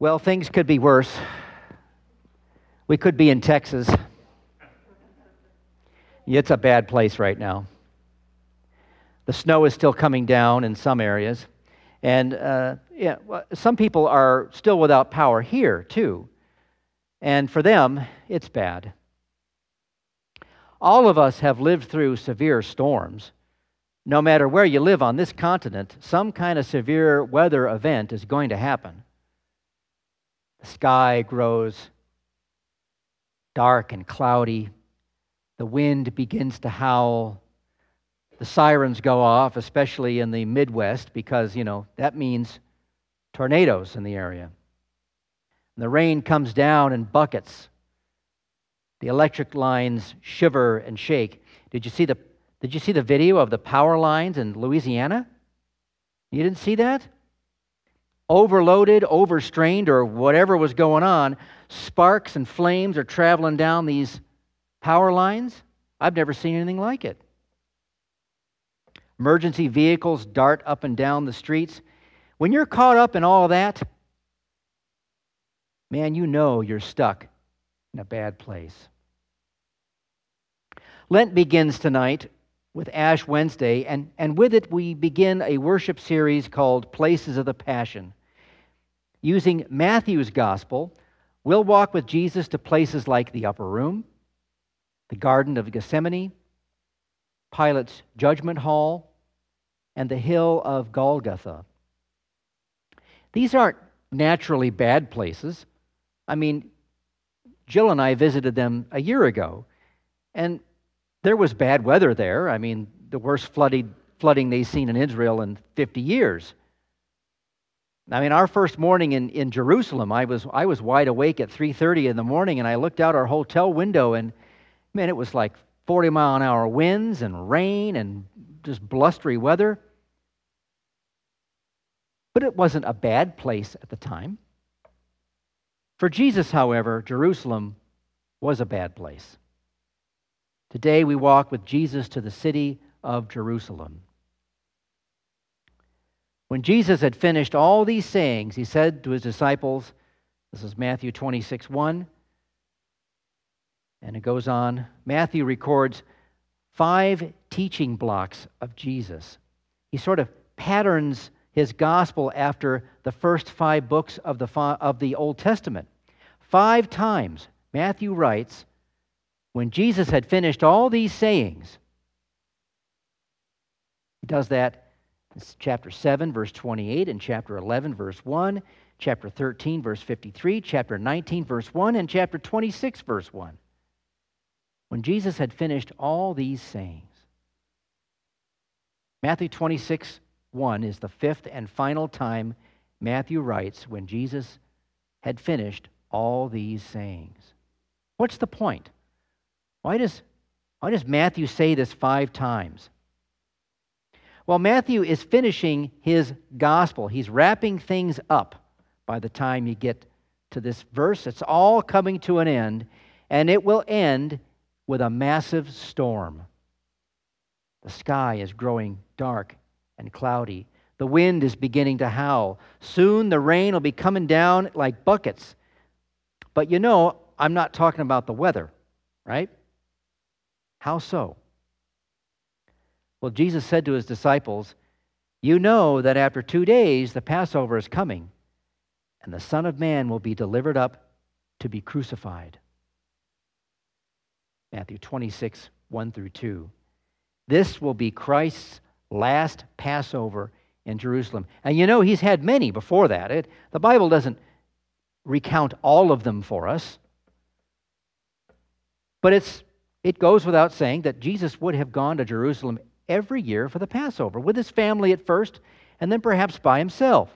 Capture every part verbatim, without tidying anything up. Well, things could be worse. We could be in Texas. It's a bad place right now. The snow is still coming down in some areas. And uh, yeah, some people are still without power here, too. And for them, it's bad. All of us have lived through severe storms. No matter where you live on this continent, some kind of severe weather event is going to happen. The sky grows dark and cloudy. The wind begins to howl. The sirens go off, especially in the Midwest, because, you know, that means tornadoes in the area. And the rain comes down in buckets. The electric lines shiver and shake. Did you see the Did you see the video of the power lines in Louisiana? You didn't see that? Overloaded, overstrained, or whatever was going on, sparks and flames are traveling down these power lines. I've never seen anything like it. Emergency vehicles dart up and down the streets. When you're caught up in all that, man, you know you're stuck in a bad place. Lent begins tonight with Ash Wednesday, and, and with it we begin a worship series called Places of the Passion. Using Matthew's Gospel, we'll walk with Jesus to places like the upper room, the Garden of Gethsemane, Pilate's Judgment Hall, and the hill of Golgotha. These aren't naturally bad places. I mean, Jill and I visited them a year ago, and there was bad weather there. I mean, the worst flooding, flooding they've seen in Israel in fifty years. I mean, our first morning in, in Jerusalem, I was I was wide awake at three thirty in the morning, and I looked out our hotel window, and, man, it was like forty mile an hour winds and rain and just blustery weather. But it wasn't a bad place at the time. For Jesus, however, Jerusalem was a bad place. Today we walk with Jesus to the city of Jerusalem. When Jesus had finished all these sayings, he said to his disciples, this is Matthew twenty-six one, and it goes on. Matthew records five teaching blocks of Jesus. He sort of patterns his gospel after the first five books of the, of the Old Testament. Five times, Matthew writes, when Jesus had finished all these sayings, he does that in chapter seven, verse twenty-eight, and chapter eleven, verse one, chapter thirteen, verse fifty-three, chapter nineteen, verse one, and chapter twenty-six, verse one. When Jesus had finished all these sayings, Matthew twenty-six one is the fifth and final time Matthew writes when Jesus had finished all these sayings. What's the point? Why does, why does Matthew say this five times? Well, Matthew is finishing his gospel. He's wrapping things up by the time you get to this verse. It's all coming to an end, and it will end with a massive storm. The sky is growing dark and cloudy. The wind is beginning to howl. Soon the rain will be coming down like buckets. But you know, I'm not talking about the weather, right? How so? Well, Jesus said to his disciples, you know that after two days the Passover is coming, and the Son of Man will be delivered up to be crucified. Matthew twenty-six, one through two. This will be Christ's last Passover in Jerusalem. And you know, he's had many before that. It, the Bible doesn't recount all of them for us. But it's It goes without saying that Jesus would have gone to Jerusalem every year for the Passover, with his family at first, and then perhaps by himself.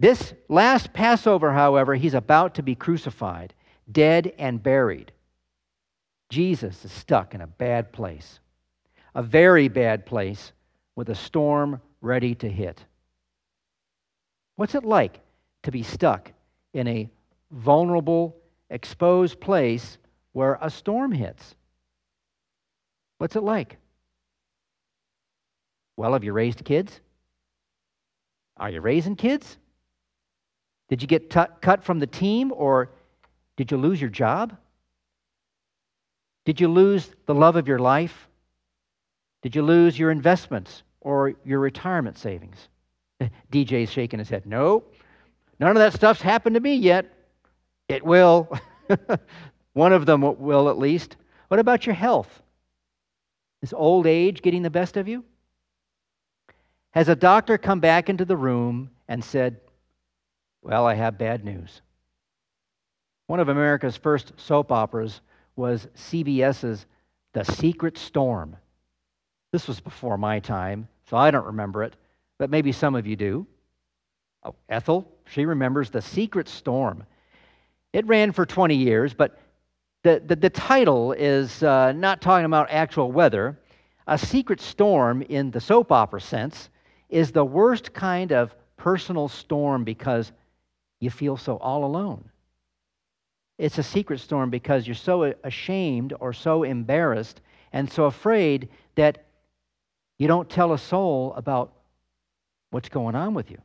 This last Passover, however, he's about to be crucified, dead and buried. Jesus is stuck in a bad place, a very bad place, with a storm ready to hit. What's it like to be stuck in a vulnerable, exposed place where a storm hits? What's it like? Well, have you raised kids? Are you raising kids? Did you get t- cut from the team, or did you lose your job? Did you lose the love of your life? Did you lose your investments or your retirement savings? D J's shaking his head. No, none of that stuff's happened to me yet. It will. One of them will, at least. What about your health? Is old age getting the best of you? Has a doctor come back into the room and said, well, I have bad news? One of America's first soap operas was C B S's The Secret Storm. This was before my time, so I don't remember it, but maybe some of you do. Oh, Ethel, she remembers The Secret Storm. It ran for twenty years, but the, the, the title is uh, not talking about actual weather. A secret storm, in the soap opera sense, is the worst kind of personal storm because you feel so all alone. It's a secret storm because you're so ashamed or so embarrassed and so afraid that you don't tell a soul about what's going on with you.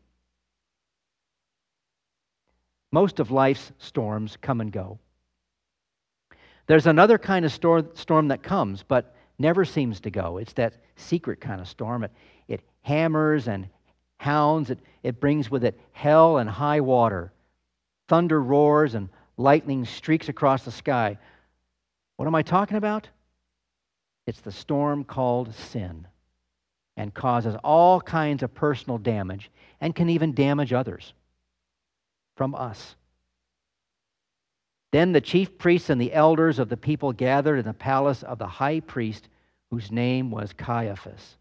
Most of life's storms come and go. There's another kind of storm, storm that comes but never seems to go. It's that secret kind of storm. It, it hammers and hounds. It, it brings with it hell and high water. Thunder roars and lightning streaks across the sky. What am I talking about? It's the storm called sin, and causes all kinds of personal damage and can even damage others from us. Then the chief priests and the elders of the people gathered in the palace of the high priest, whose name was Caiaphas,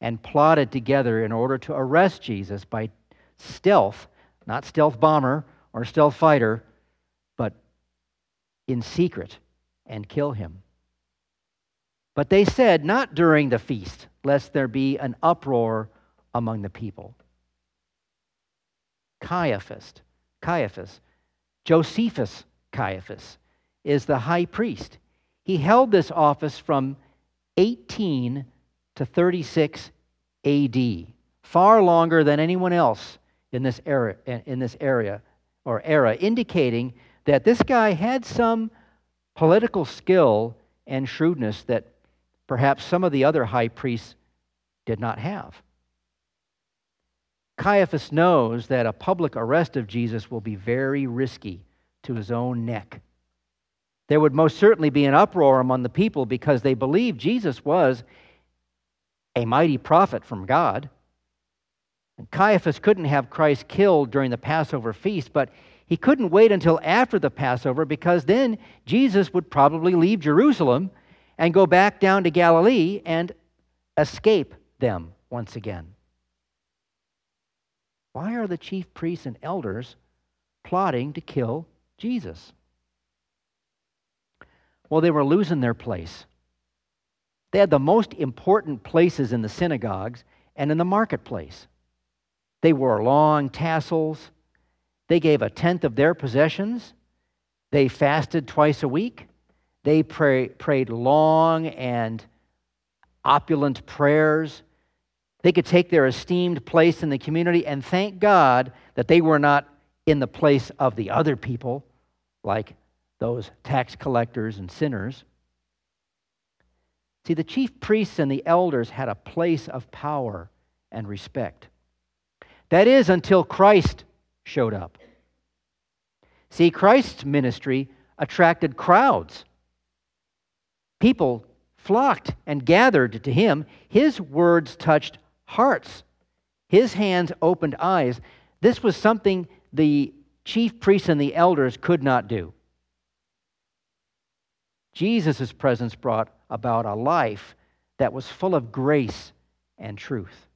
and plotted together in order to arrest Jesus by stealth, not stealth bomber or stealth fighter, in secret, and kill him. But they said, not during the feast, lest there be an uproar among the people. Caiaphas, Caiaphas, Josephus Caiaphas is the high priest. He held this office from eighteen to thirty-six A D, far longer than anyone else in this era, in this area or era, indicating that this guy had some political skill and shrewdness that perhaps some of the other high priests did not have. Caiaphas knows that a public arrest of Jesus will be very risky to his own neck. There would most certainly be an uproar among the people because they believed Jesus was a mighty prophet from God. And Caiaphas couldn't have Christ killed during the Passover feast, but he couldn't wait until after the Passover because then Jesus would probably leave Jerusalem and go back down to Galilee and escape them once again. Why are the chief priests and elders plotting to kill Jesus? Well, they were losing their place. They had the most important places in the synagogues and in the marketplace. They wore long tassels. They gave a tenth of their possessions. They fasted twice a week. They pray, prayed long and opulent prayers. They could take their esteemed place in the community and thank God that they were not in the place of the other people, like those tax collectors and sinners. See, the chief priests and the elders had a place of power and respect. That is, until Christ showed up. See, Christ's ministry attracted crowds. People flocked and gathered to him. His words touched hearts. His hands opened eyes. This was something the chief priests and the elders could not do. Jesus' presence brought about a life that was full of grace and truth.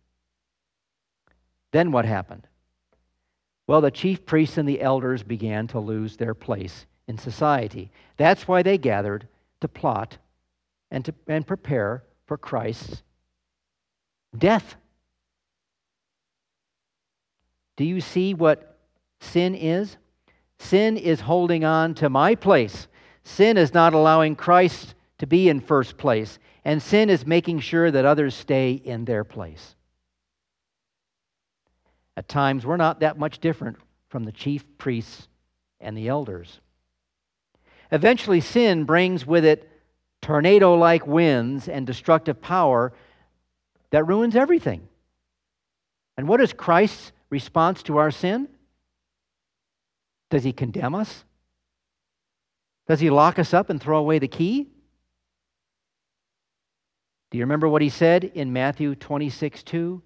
Then what happened? Well, the chief priests and the elders began to lose their place in society. That's why they gathered to plot and to and prepare for Christ's death. Do you see what sin is? Sin is holding on to my place. Sin is not allowing Christ to be in first place. And sin is making sure that others stay in their place. At times, we're not that much different from the chief priests and the elders. Eventually, sin brings with it tornado-like winds and destructive power that ruins everything. And what is Christ's response to our sin? Does he condemn us? Does he lock us up and throw away the key? Do you remember what he said in Matthew twenty-six two?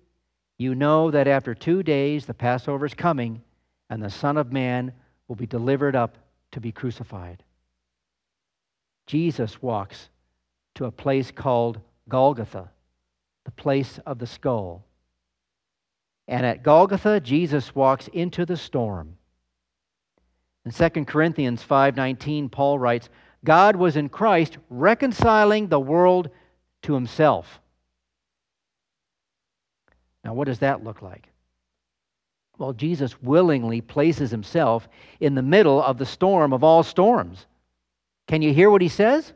You know that after two days the Passover is coming, and the Son of Man will be delivered up to be crucified. Jesus walks to a place called Golgotha, the place of the skull. And at Golgotha, Jesus walks into the storm. In Second Corinthians five nineteen, Paul writes, God was in Christ reconciling the world to himself. Now, what does that look like? Well, Jesus willingly places himself in the middle of the storm of all storms. Can you hear what he says?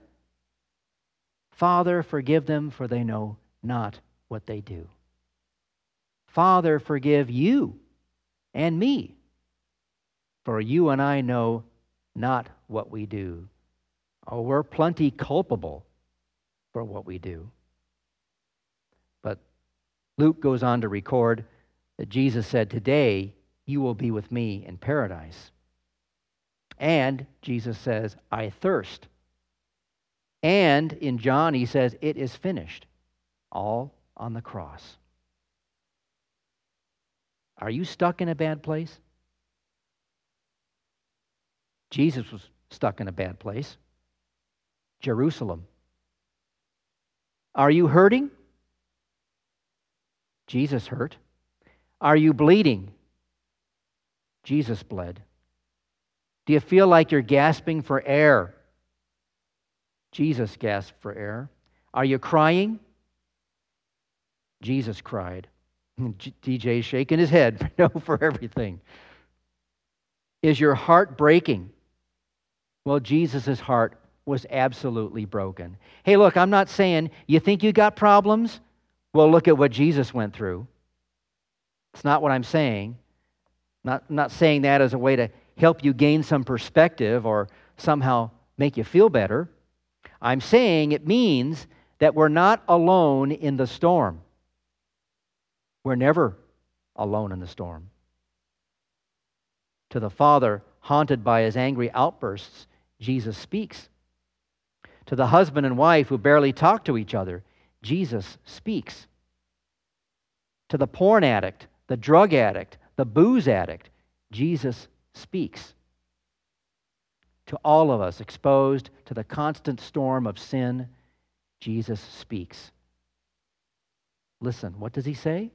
Father, forgive them, for they know not what they do. Father, forgive you and me, for you and I know not what we do. Oh, we're plenty culpable for what we do. But Luke goes on to record that Jesus said, today you will be with me in paradise. And Jesus says, I thirst. And in John he says, it is finished, all on the cross. Are you stuck in a bad place? Jesus was stuck in a bad place. Jerusalem. Are you hurting? Jesus hurt. Are you bleeding? Jesus bled. Do you feel like you're gasping for air? Jesus gasped for air. Are you crying? Jesus cried. D J's shaking his head no, for everything. Is your heart breaking? Well, Jesus' heart was absolutely broken. Hey, look, I'm not saying you think you got problems. Well, look at what Jesus went through. It's not what I'm saying. Not, not saying that as a way to help you gain some perspective or somehow make you feel better. I'm saying it means that we're not alone in the storm. We're never alone in the storm. To the father, haunted by his angry outbursts, Jesus speaks. To the husband and wife who barely talk to each other, Jesus speaks. To the porn addict, the drug addict, the booze addict, Jesus speaks. To all of us exposed to the constant storm of sin, Jesus speaks. Listen, what does he say?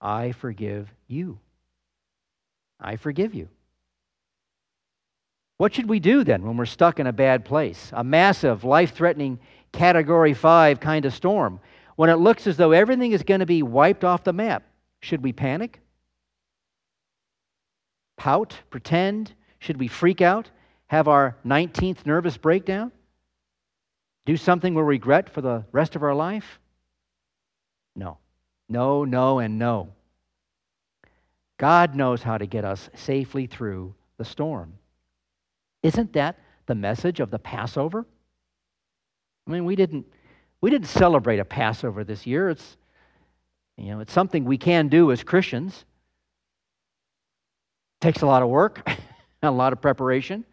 I forgive you. I forgive you. What should we do then when we're stuck in a bad place? A massive, life-threatening, Category five kind of storm. When it looks as though everything is going to be wiped off the map, should we panic? Pout? Pretend? Should we freak out? Have our nineteenth nervous breakdown? Do something we'll regret for the rest of our life? No. No, no, and no. God knows how to get us safely through the storm. Isn't that the message of the Passover? I mean, we didn't we didn't celebrate a Passover this year. It's you know, it's something we can do as Christians. It takes a lot of work, a lot of preparation.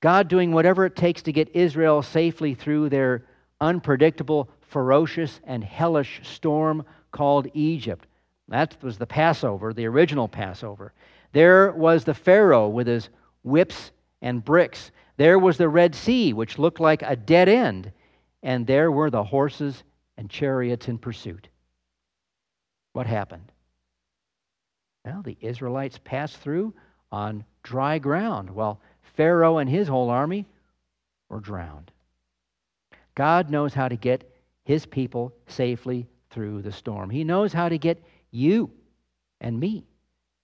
God doing whatever it takes to get Israel safely through their unpredictable, ferocious, and hellish storm called Egypt. That was the Passover, the original Passover. There was the Pharaoh with his whips and bricks. There was the Red Sea, which looked like a dead end. And there were the horses and chariots in pursuit. What happened? Well, the Israelites passed through on dry ground while Pharaoh and his whole army were drowned. God knows how to get his people safely through the storm. He knows how to get you and me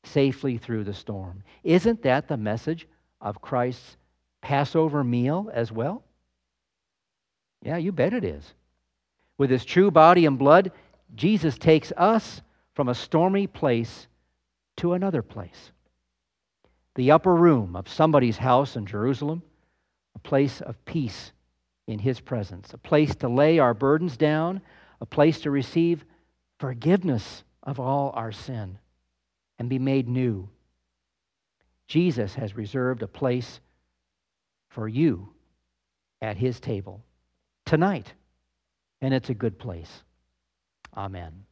safely through the storm. Isn't that the message of Christ's Passover meal as well? Yeah, you bet it is. With his true body and blood, Jesus takes us from a stormy place to another place. The upper room of somebody's house in Jerusalem, a place of peace in His presence, a place to lay our burdens down, a place to receive forgiveness of all our sin and be made new. Jesus has reserved a place for you at His table tonight, and it's a good place. Amen.